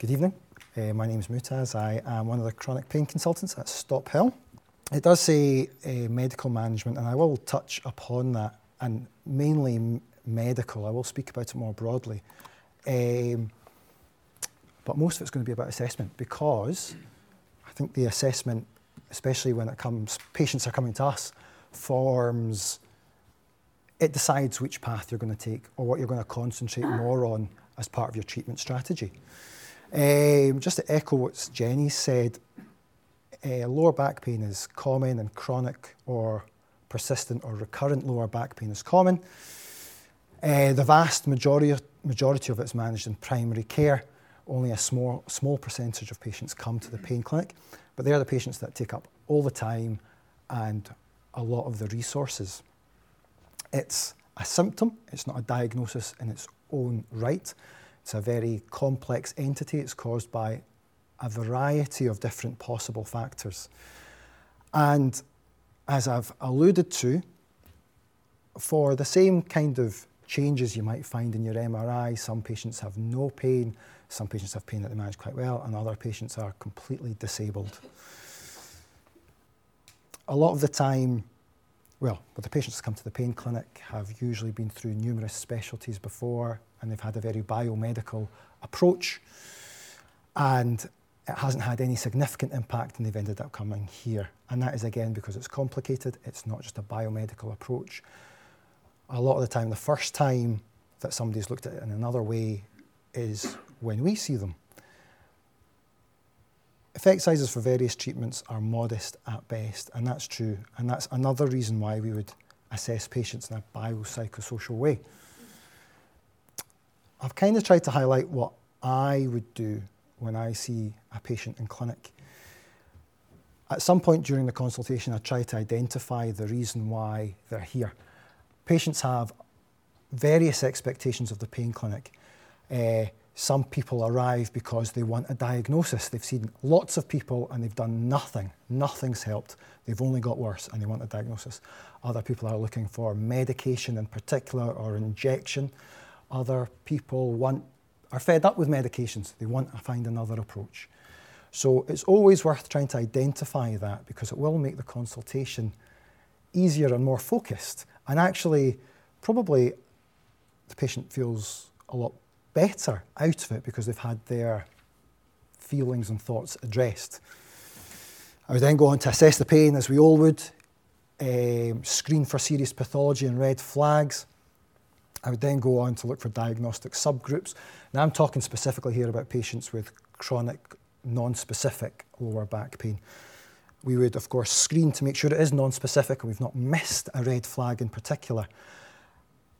Good evening. My name is Moutaz. I am one of the chronic pain consultants at Stop Hill. It does say medical management, and I will touch upon that, and mainly medical. I will speak about it more broadly. But most of it's going to be about assessment, because I think the assessment, especially when it comes, patients are coming to us, forms, it decides which path you're going to take or what you're going to concentrate more on as part of your treatment strategy. Just to echo what Jenny said, lower back pain is common, and chronic or persistent or recurrent lower back pain is common. The vast majority of it is managed in primary care. Only a small percentage of patients come to the pain clinic, but they are the patients that take up all the time and a lot of the resources. It's a symptom, it's not a diagnosis in its own right. It's a very complex entity. It's caused by a variety of different possible factors. And as I've alluded to, for the same kind of changes you might find in your MRI, some patients have no pain, some patients have pain that they manage quite well, and other patients are completely disabled. A lot of the time, but the patients that come to the pain clinic have usually been through numerous specialties before, and they've had a very biomedical approach, and it hasn't had any significant impact, and they've ended up coming here. And that is, again, because it's complicated. It's not just a biomedical approach. A lot of the time, the first time that somebody's looked at it in another way is when we see them. Effect sizes for various treatments are modest at best, and that's true. And that's another reason why we would assess patients in a biopsychosocial way. I've kind of tried to highlight what I would do when I see a patient in clinic. At some point during the consultation, I try to identify the reason why they're here. Patients have various expectations of the pain clinic. Some people arrive because they want a diagnosis. They've seen lots of people and they've done nothing. Nothing's helped. They've only got worse and they want a diagnosis. Other people are looking for medication in particular or injection. Other people are fed up with medications. They want to find another approach. So it's always worth trying to identify that, because it will make the consultation easier and more focused. And actually, probably the patient feels a lot better out of it because they've had their feelings and thoughts addressed. I would then go on to assess the pain, as we all would, screen for serious pathology and red flags. I would then go on to look for diagnostic subgroups. Now, I'm talking specifically here about patients with chronic, non-specific lower back pain. We would, of course, screen to make sure it is non-specific and we've not missed a red flag in particular.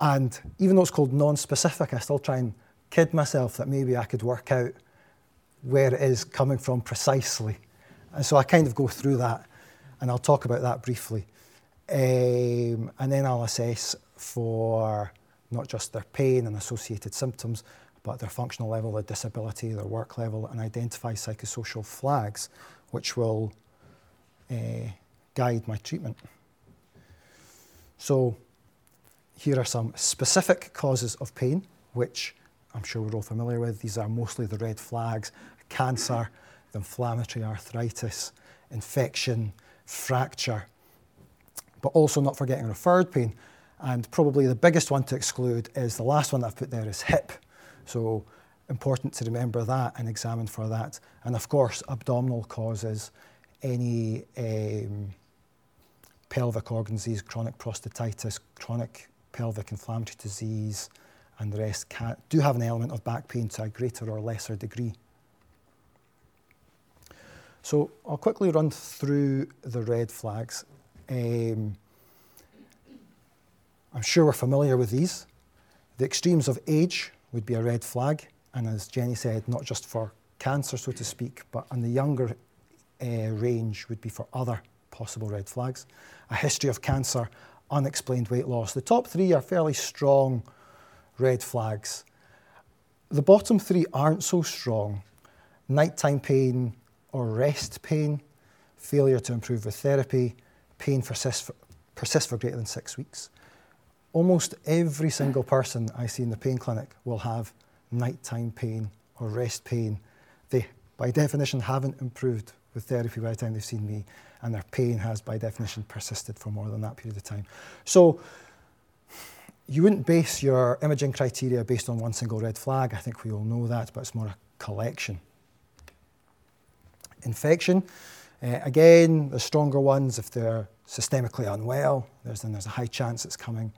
And even though it's called non-specific, I still try and kid myself that maybe I could work out where it is coming from precisely. And so I kind of go through that, and I'll talk about that briefly. And then I'll assess for not just their pain and associated symptoms, but their functional level, their disability, their work level, and identify psychosocial flags, which will guide my treatment. So here are some specific causes of pain, which I'm sure we're all familiar with. These are mostly the red flags: cancer, inflammatory arthritis, infection, fracture, but also not forgetting referred pain. And probably the biggest one to exclude is the last one that I've put there, is hip. So important to remember that and examine for that. And of course, abdominal causes, any pelvic organ disease, chronic prostatitis, chronic pelvic inflammatory disease, and the rest do have an element of back pain to a greater or lesser degree. So I'll quickly run through the red flags. I'm sure we're familiar with these. The extremes of age would be a red flag, and as Jenny said, not just for cancer, so to speak, but in the younger range would be for other possible red flags. A history of cancer, unexplained weight loss. The top three are fairly strong red flags. The bottom three aren't so strong. Nighttime pain or rest pain, failure to improve with therapy, pain persists for greater than 6 weeks. Almost every single person I see in the pain clinic will have nighttime pain or rest pain they, by definition, haven't improved with therapy by the time they've seen me, and their pain has, by definition, persisted for more than that period of time. So you wouldn't base your imaging criteria based on one single red flag. I think we all know that, but it's more a collection. Infection, again, the stronger ones, if they're systemically unwell, there's a high chance it's coming,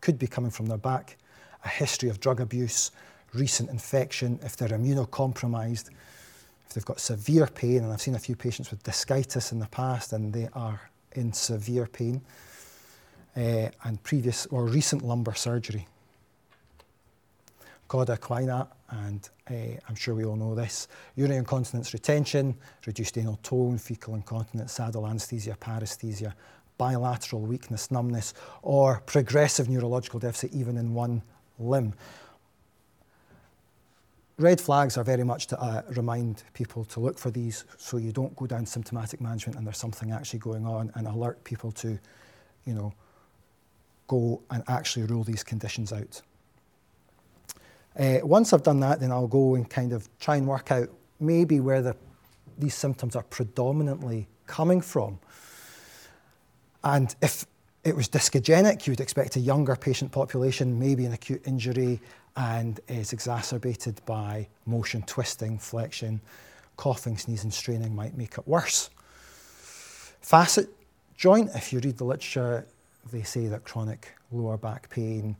could be coming from their back. A history of drug abuse, recent infection, if they're immunocompromised, if they've got severe pain, and I've seen a few patients with discitis in the past and they are in severe pain, and previous or recent lumbar surgery. Cauda equina, and I'm sure we all know this, urinary incontinence retention, reduced anal tone, fecal incontinence, saddle anesthesia, paresthesia, bilateral weakness, numbness, or progressive neurological deficit even in one limb. Red flags are very much to remind people to look for these so you don't go down symptomatic management and there's something actually going on, and alert people to, you know, go and actually rule these conditions out. Once I've done that, then I'll go and kind of try and work out maybe where these symptoms are predominantly coming from. And if it was discogenic, you would expect a younger patient population, maybe an acute injury, and it's exacerbated by motion, twisting, flexion, coughing, sneezing, straining might make it worse. Facet joint, if you read the literature, they say that chronic lower back pain,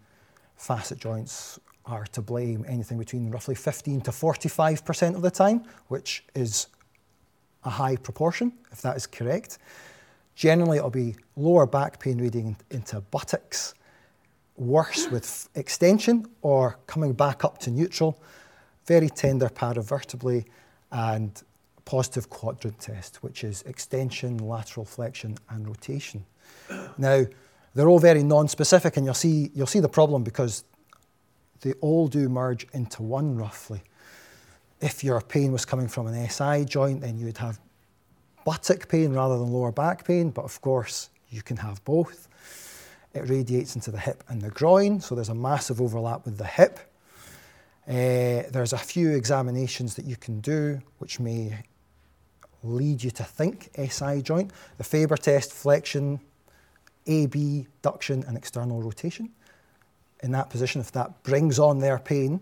facet joints are to blame anything between roughly 15 to 45% of the time, which is a high proportion, if that is correct. Generally, it'll be lower back pain leading into buttocks, worse with extension or coming back up to neutral, very tender paravertebrae, and positive quadrant test, which is extension, lateral flexion, and rotation. Now, they're all very non-specific, and you'll see the problem because they all do merge into one roughly. If your pain was coming from an SI joint, then you would have buttock pain rather than lower back pain, but of course you can have both. It radiates into the hip and the groin, so there's a massive overlap with the hip. There's a few examinations that you can do which may lead you to think SI joint. The Faber test, flexion, AB, duction, and external rotation. In that position, if that brings on their pain,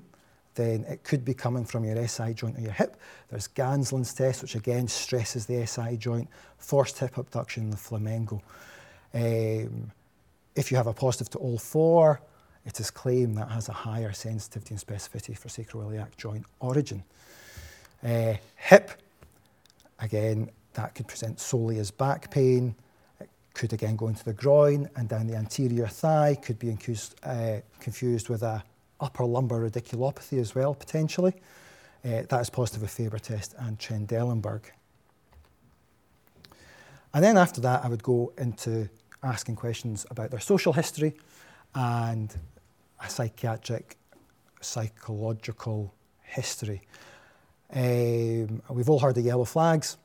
then it could be coming from your SI joint or your hip. There's Ganslin's test, which again stresses the SI joint, forced hip abduction, the Flamingo. If you have a positive to all four, it is claimed that has a higher sensitivity and specificity for sacroiliac joint origin. Hip, again, that could present solely as back pain. It could again go into the groin and down the anterior thigh, could be confused with a upper lumbar radiculopathy as well, potentially. That is positive with Faber test and Trendelenburg. And then after that, I would go into asking questions about their social history and a psychiatric, psychological history. We've all heard the yellow flags.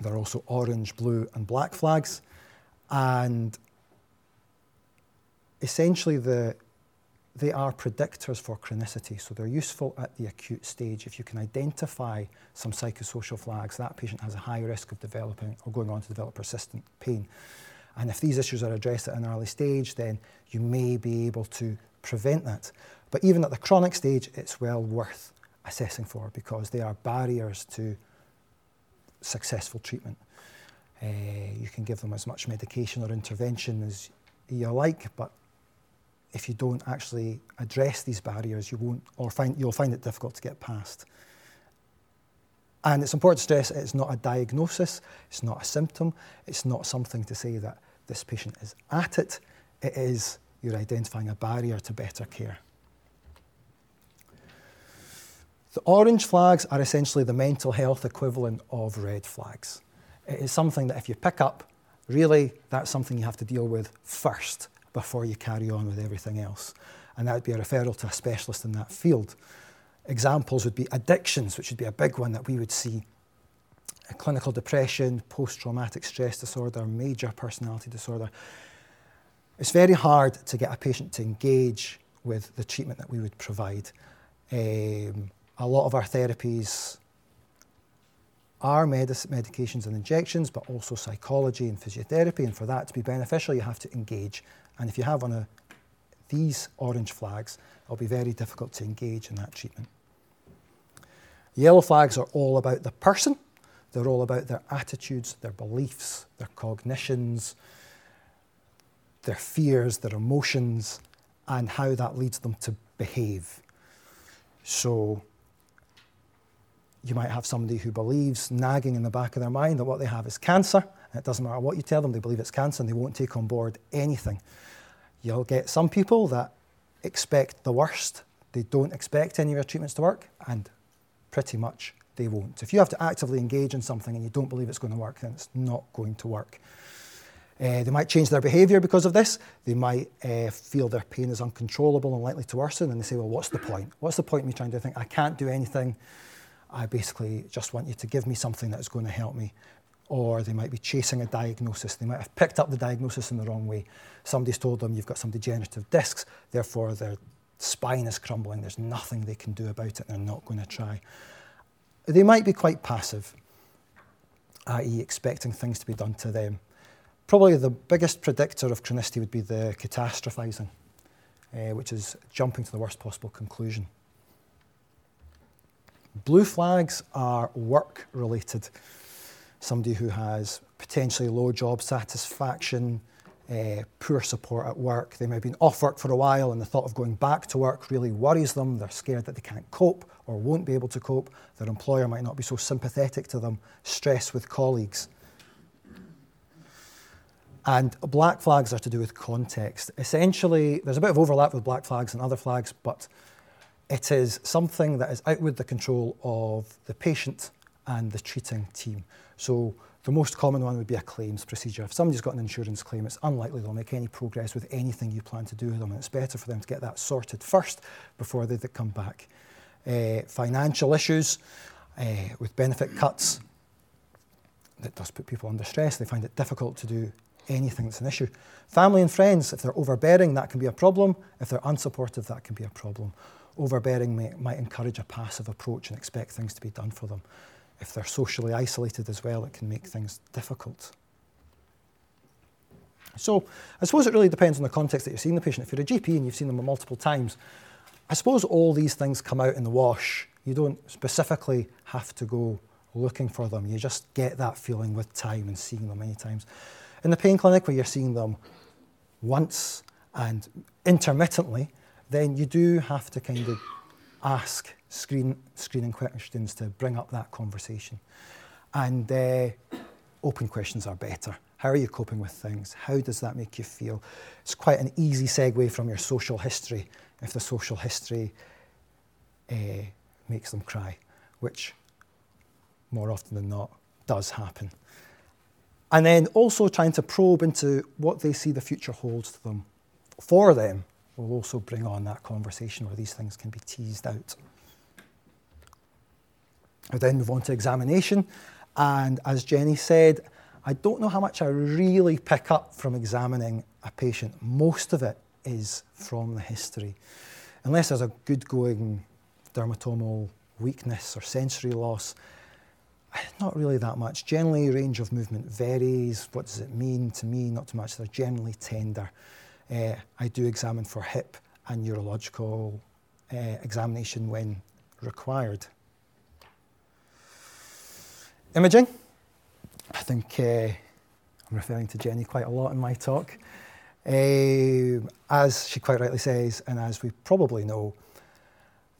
There are also orange, blue, and black flags. And essentially, they are predictors for chronicity, so they're useful at the acute stage. If you can identify some psychosocial flags, that patient has a high risk of developing or going on to develop persistent pain. And if these issues are addressed at an early stage, then you may be able to prevent that. But even at the chronic stage, it's well worth assessing for because they are barriers to successful treatment. You can give them as much medication or intervention as you like, but if you don't actually address these barriers, you'll find it difficult to get past. And it's important to stress it's not a diagnosis, it's not a symptom, it's not something to say that this patient is at it. It is, you're identifying a barrier to better care. The orange flags are essentially the mental health equivalent of red flags. It is something that if you pick up, really, that's something you have to deal with first before you carry on with everything else. And that would be a referral to a specialist in that field. Examples would be addictions, which would be a big one that we would see. Clinical depression, post-traumatic stress disorder, major personality disorder. It's very hard to get a patient to engage with the treatment that we would provide. A lot of our therapies are medications and injections, but also psychology and physiotherapy. And for that to be beneficial, you have to engage. And if you have one of these orange flags, it'll be very difficult to engage in that treatment. Yellow flags are all about the person. They're all about their attitudes, their beliefs, their cognitions, their fears, their emotions, and how that leads them to behave. So you might have somebody who believes, nagging in the back of their mind, that what they have is cancer. It doesn't matter what you tell them, they believe it's cancer and they won't take on board anything. You'll get some people that expect the worst. They don't expect any of your treatments to work, and pretty much they won't. If you have to actively engage in something and you don't believe it's going to work, then it's not going to work. They might change their behaviour because of this. They might feel their pain is uncontrollable and likely to worsen, and they say, well, what's the point? What's the point of me trying to think I can't do anything? I basically just want you to give me something that's going to help me. Or they might be chasing a diagnosis. They might have picked up the diagnosis in the wrong way. Somebody's told them you've got some degenerative discs, therefore their spine is crumbling. There's nothing they can do about it. They're not going to try. They might be quite passive, i.e. expecting things to be done to them. Probably the biggest predictor of chronicity would be the catastrophising, which is jumping to the worst possible conclusion. Blue flags are work-related. Somebody who has potentially low job satisfaction, poor support at work. They may have been off work for a while and the thought of going back to work really worries them. They're scared that they can't cope or won't be able to cope. Their employer might not be so sympathetic to them. Stress with colleagues. And black flags are to do with context. Essentially, there's a bit of overlap with black flags and other flags, but it is something that is outward the control of the patient and the treating team. So the most common one would be a claims procedure. If somebody's got an insurance claim, it's unlikely they'll make any progress with anything you plan to do with them, and it's better for them to get that sorted first before they come back. Financial issues with benefit cuts, that does put people under stress. They find it difficult to do anything that's an issue. Family and friends, if they're overbearing, that can be a problem. If they're unsupportive, that can be a problem. Overbearing might encourage a passive approach and expect things to be done for them. If they're socially isolated as well, it can make things difficult. So I suppose it really depends on the context that you're seeing the patient. If you're a GP and you've seen them multiple times, I suppose all these things come out in the wash. You don't specifically have to go looking for them. You just get that feeling with time and seeing them many times. In the pain clinic, where you're seeing them once and intermittently, then you do have to kind of ask screening questions to bring up that conversation. And open questions are better. How are you coping with things? How does that make you feel? It's quite an easy segue from your social history, if the social history makes them cry, which more often than not does happen. And then also trying to probe into what they see the future holds to them, for them, will also bring on that conversation where these things can be teased out. I then move on to examination. And as Jenny said, I don't know how much I really pick up from examining a patient. Most of it is from the history. Unless there's a good-going dermatomal weakness or sensory loss, not really that much. Generally, range of movement varies. What does it mean to me? Not too much. They're generally tender. I do examine for hip and neurological examination when required. Imaging. I think I'm referring to Jenny quite a lot in my talk. As she quite rightly says, and as we probably know,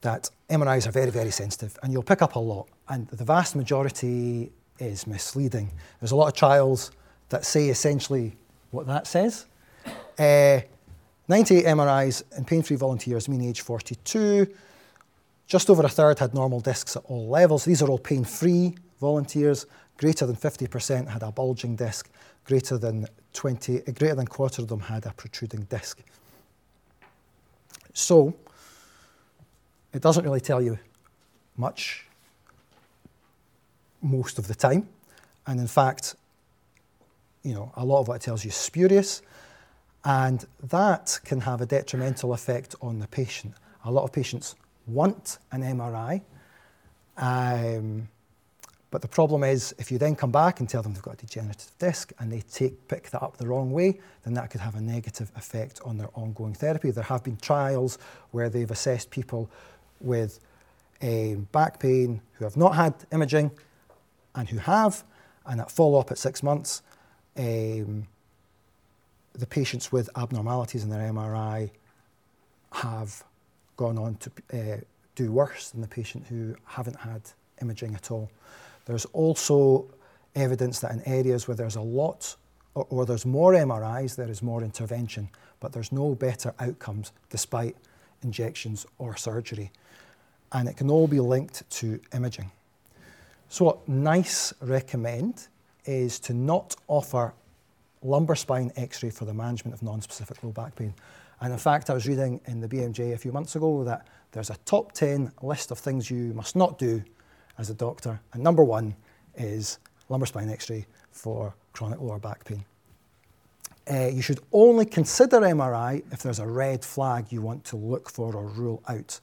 that MRIs are very, very sensitive, and you'll pick up a lot. And the vast majority is misleading. There's a lot of trials that say essentially what that says. 98 MRIs in pain-free volunteers, mean age 42. Just over a third had normal discs at all levels. These are all pain-free volunteers. Greater than 50% had a bulging disc. Greater than a quarter of them had a protruding disc. So it doesn't really tell you much most of the time. And in fact, you know, a lot of what it tells you is spurious. And that can have a detrimental effect on the patient. A lot of patients want an MRI, But the problem is, if you then come back and tell them they've got a degenerative disc and they pick that up the wrong way, then that could have a negative effect on their ongoing therapy. There have been trials where they've assessed people with back pain who have not had imaging and who have, and at follow-up at 6 months, the patients with abnormalities in their MRI have gone on to do worse than the patient who haven't had imaging at all. There's also evidence that in areas where there's a lot or there's more MRIs, there is more intervention, but there's no better outcomes despite injections or surgery. And it can all be linked to imaging. So what NICE recommend is to not offer lumbar spine x-ray for the management of non-specific low back pain. And in fact, I was reading in the BMJ a few months ago that there's a top 10 list of things you must not do as a doctor, and number one is lumbar spine x-ray for chronic lower back pain. You should only consider MRI if there's a red flag you want to look for or rule out.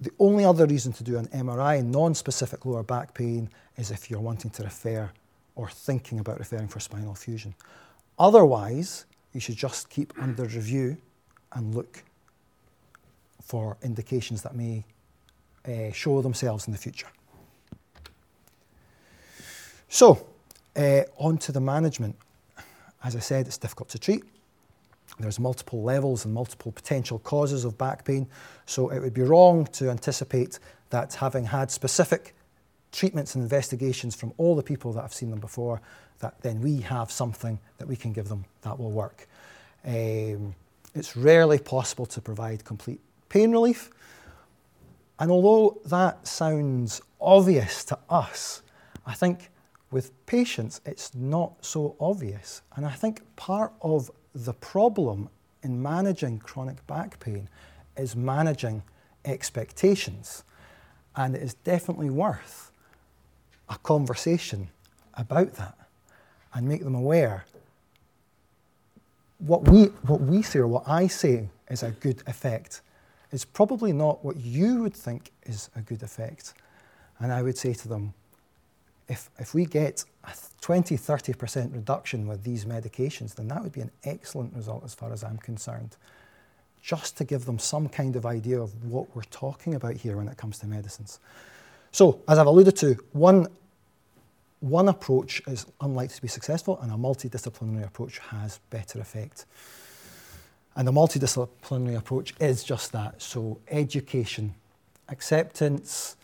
The only other reason to do an MRI in non-specific lower back pain is if you're wanting to refer or thinking about referring for spinal fusion. Otherwise, you should just keep under review and look for indications that may show themselves in the future. So, on to the management. As I said, it's difficult to treat. There's multiple levels and multiple potential causes of back pain, so it would be wrong to anticipate that having had specific treatments and investigations from all the people that have seen them before, that then we have something that we can give them that will work. It's rarely possible to provide complete pain relief, and although that sounds obvious to us, I think with patients it's not so obvious. And I think part of the problem in managing chronic back pain is managing expectations. And it is definitely worth a conversation about that and make them aware. What we say or what I say is a good effect is probably not what you would think is a good effect. And I would say to them, if we get a 20, 30% reduction with these medications, then that would be an excellent result as far as I'm concerned, just to give them some kind of idea of what we're talking about here when it comes to medicines. So, as I've alluded to, one approach is unlikely to be successful, and a multidisciplinary approach has better effect. And the multidisciplinary approach is just that. So education, acceptance,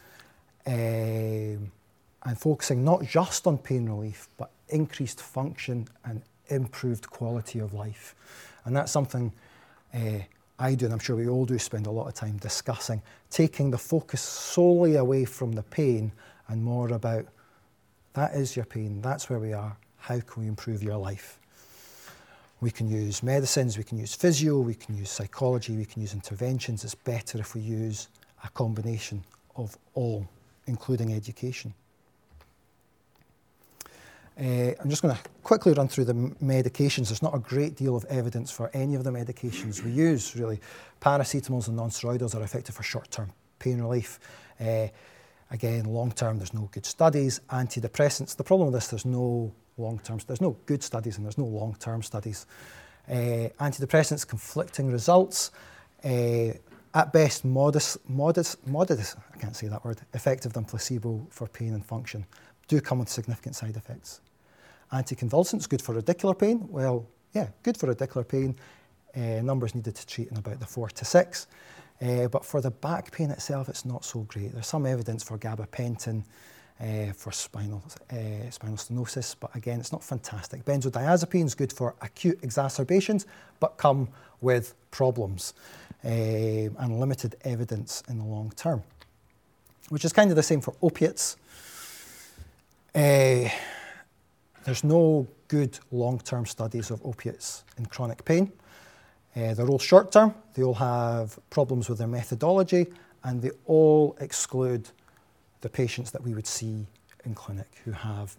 and focusing not just on pain relief, but increased function and improved quality of life. And that's something I do, and I'm sure we all do, spend a lot of time discussing, taking the focus solely away from the pain and more about, that is your pain, that's where we are, how can we improve your life? We can use medicines, we can use physio, we can use psychology, we can use interventions. It's better if we use a combination of all, including education. I'm just going to quickly run through the medications. There's not a great deal of evidence for any of the medications we use, really. Paracetamols and non-steroidals are effective for short-term pain relief. Again, long-term, there's no good studies. Antidepressants, the problem with this, there's no long-term, there's no good studies and there's no long-term studies. Antidepressants, conflicting results. At best, modest, I can't say that word, effective than placebo for pain and function. Do come with significant side effects. Anticonvulsants, good for radicular pain. Well, yeah, good for radicular pain. Numbers needed to treat in about the 4 to 6. But for the back pain itself, it's not so great. There's some evidence for gabapentin for spinal stenosis, but again, it's not fantastic. Benzodiazepine is good for acute exacerbations, but come with problems and limited evidence in the long term, which is kind of the same for opiates. There's no good long-term studies of opiates in chronic pain. They're all short-term, they all have problems with their methodology, and they all exclude the patients that we would see in clinic who have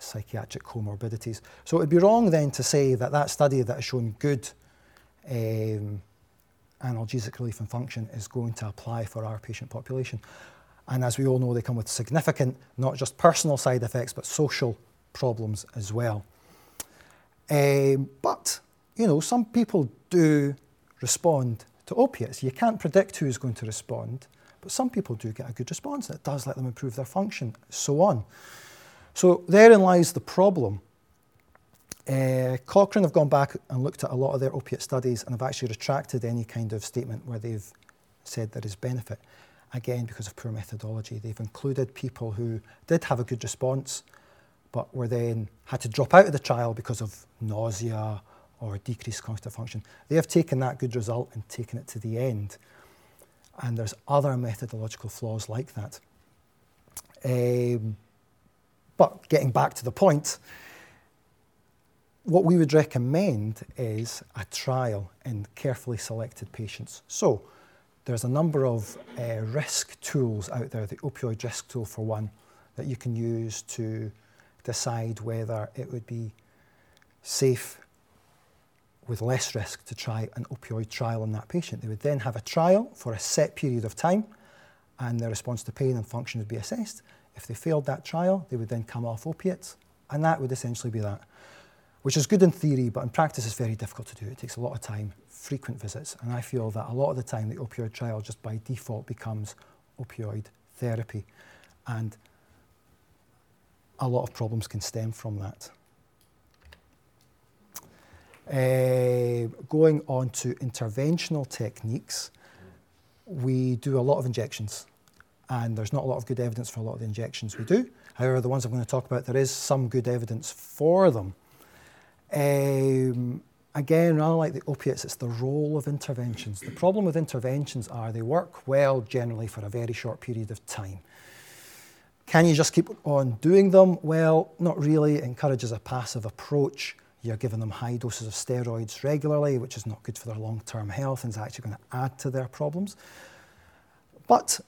psychiatric comorbidities. So it would be wrong then to say that that study that has shown good analgesic relief and function is going to apply for our patient population. And as we all know, they come with significant, not just personal side effects, but social problems as well. But, you know, some people do respond to opiates. You can't predict who's going to respond, but some people do get a good response. It does let them improve their function, so on. So therein lies the problem. Cochrane have gone back and looked at a lot of their opiate studies and have actually retracted any kind of statement where they've said there is benefit. Again, because of poor methodology. They've included people who did have a good response, but were then had to drop out of the trial because of nausea or decreased cognitive function. They have taken that good result and taken it to the end. And there's other methodological flaws like that. But getting back to the point, what we would recommend is a trial in carefully selected patients. So there's a number of risk tools out there, the opioid risk tool for one, that you can use to decide whether it would be safe with less risk to try an opioid trial on that patient. They would then have a trial for a set period of time and their response to pain and function would be assessed. If they failed that trial, they would then come off opiates, and that would essentially be that, which is good in theory, but in practice it's very difficult to do. It takes a lot of time, frequent visits, and I feel that a lot of the time the opioid trial just by default becomes opioid therapy, and a lot of problems can stem from that. Going on to interventional techniques, we do a lot of injections, and there's not a lot of good evidence for a lot of the injections we do. However, the ones I'm going to talk about, there is some good evidence for them. Again, rather like the opiates, it's the role of interventions. The problem with interventions are they work well generally for a very short period of time. Can you just keep on doing them? Well, not really. It encourages a passive approach. You're giving them high doses of steroids regularly, which is not good for their long-term health and is actually going to add to their problems. But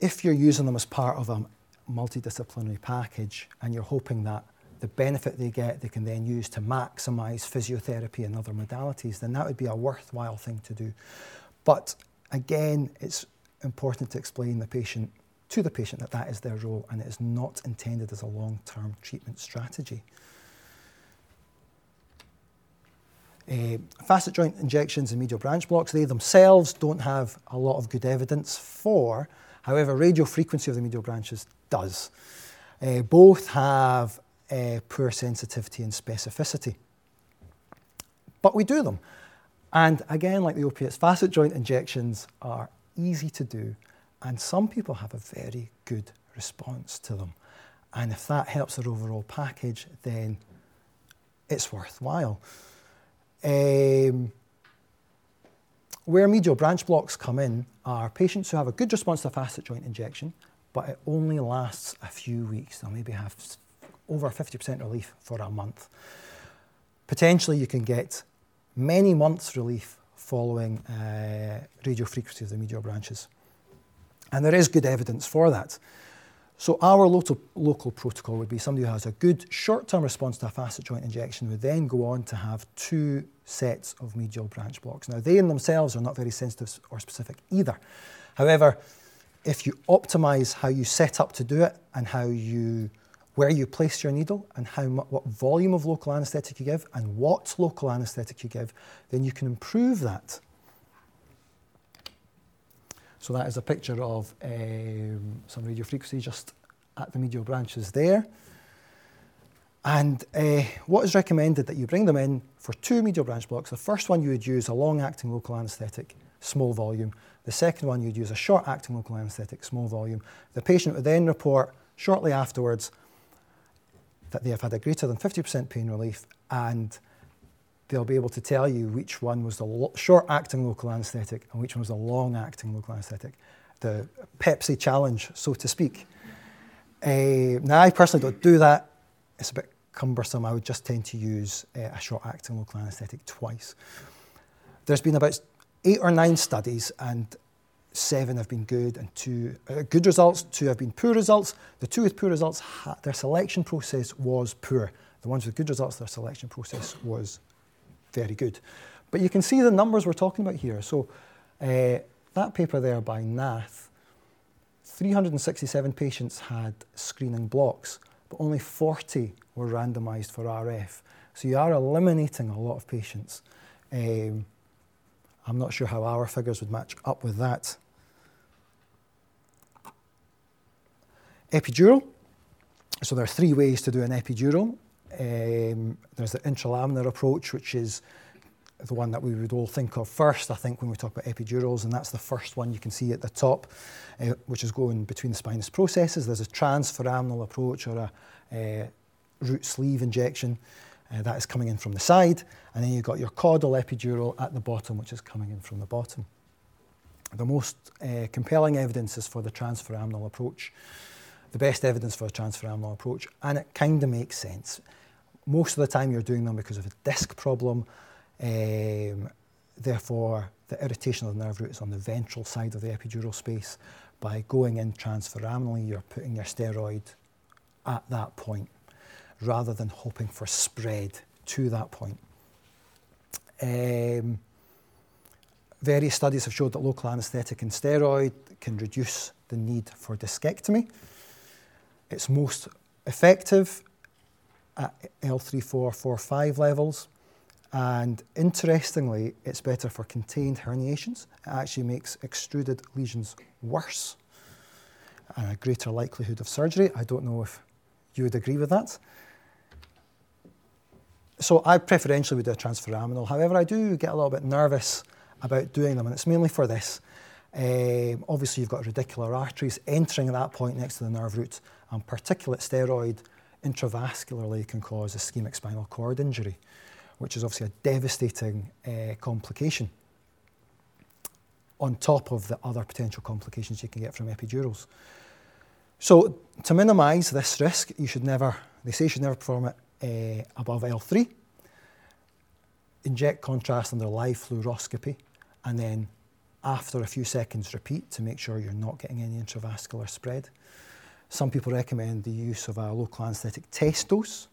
if you're using them as part of a multidisciplinary package and you're hoping that the benefit they get, they can then use to maximise physiotherapy and other modalities, then that would be a worthwhile thing to do. But again, it's important to explain to the patient that that is their role and it is not intended as a long-term treatment strategy. Facet joint injections and medial branch blocks, they themselves don't have a lot of good evidence for, however, radiofrequency of the medial branches does. Both have poor sensitivity and specificity. But we do them. And again, like the opiates, facet joint injections are easy to do, and some people have a very good response to them. And if that helps their overall package, then it's worthwhile. Where medial branch blocks come in are patients who have a good response to a facet joint injection, but it only lasts a few weeks. They'll maybe have over 50% relief for a month. Potentially you can get many months relief following radiofrequency of the medial branches. And there is good evidence for that. So our local protocol would be somebody who has a good short-term response to a facet joint injection would then go on to have 2 sets of medial branch blocks. Now, they in themselves are not very sensitive or specific either. However, if you optimise how you set up to do it and where you place your needle and what volume of local anaesthetic you give and what local anaesthetic you give, then you can improve that. So that is a picture of some radiofrequency just at the medial branches there. And what is recommended that you bring them in for 2 medial branch blocks. The first one you would use a long-acting local anaesthetic, small volume. The second one you'd use a short-acting local anaesthetic, small volume. The patient would then report shortly afterwards that they have had a greater than 50% pain relief, and they'll be able to tell you which one was the short-acting local anaesthetic and which one was the long-acting local anaesthetic, the Pepsi challenge, so to speak. Now, I personally don't do that. It's a bit cumbersome. I would just tend to use a short-acting local anaesthetic twice. There's been about 8 or 9 studies, and 7 have been good, and 2 good results, 2 have been poor results. The 2 with poor results, their selection process was poor. The ones with good results, their selection process was very good. But you can see the numbers we're talking about here. So that paper there by Nath 367 patients had screening blocks, but only 40 were randomised for RF. So you are eliminating a lot of patients. I'm not sure how our figures would match up with that. Epidural. So there are three ways to do an epidural. There's the intralaminar approach, which is the one that we would all think of first, I think, when we talk about epidurals, and that's the first one you can see at the top, which is going between the spinous processes. There's a transforaminal approach or a root sleeve injection that is coming in from the side, and then you've got your caudal epidural at the bottom, which is coming in from the bottom. The most compelling evidence is for the transforaminal approach. The best evidence for a transforaminal approach, and it kind of makes sense. Most of the time you're doing them because of a disc problem, therefore the irritation of the nerve root is on the ventral side of the epidural space. By going in transforaminally, you're putting your steroid at that point, rather than hoping for spread to that point. Various studies have showed that local anaesthetic and steroid can reduce the need for discectomy. It's most effective at L3-4-4-5 levels, and interestingly, it's better for contained herniations. It actually makes extruded lesions worse and a greater likelihood of surgery. I don't know if you would agree with that. So I preferentially would do a transforaminal. However, I do get a little bit nervous about doing them, and it's mainly for this. Obviously, you've got radicular arteries entering at that point next to the nerve root, and particulate steroid intravascularly can cause ischemic spinal cord injury, which is obviously a devastating complication, on top of the other potential complications you can get from epidurals. So to minimise this risk, they say you should never perform it above L3, inject contrast under live fluoroscopy, and then after a few seconds repeat to make sure you're not getting any intravascular spread. Some people recommend the use of a local anaesthetic test dose.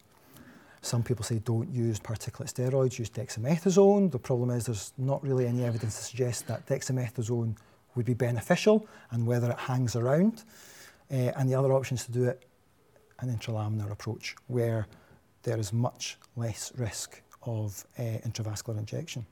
Some people say don't use particulate steroids, use dexamethasone. The problem is there's not really any evidence to suggest that dexamethasone would be beneficial and whether it hangs around. And the other option is to do it an intralaminar approach where there is much less risk of intravascular injection.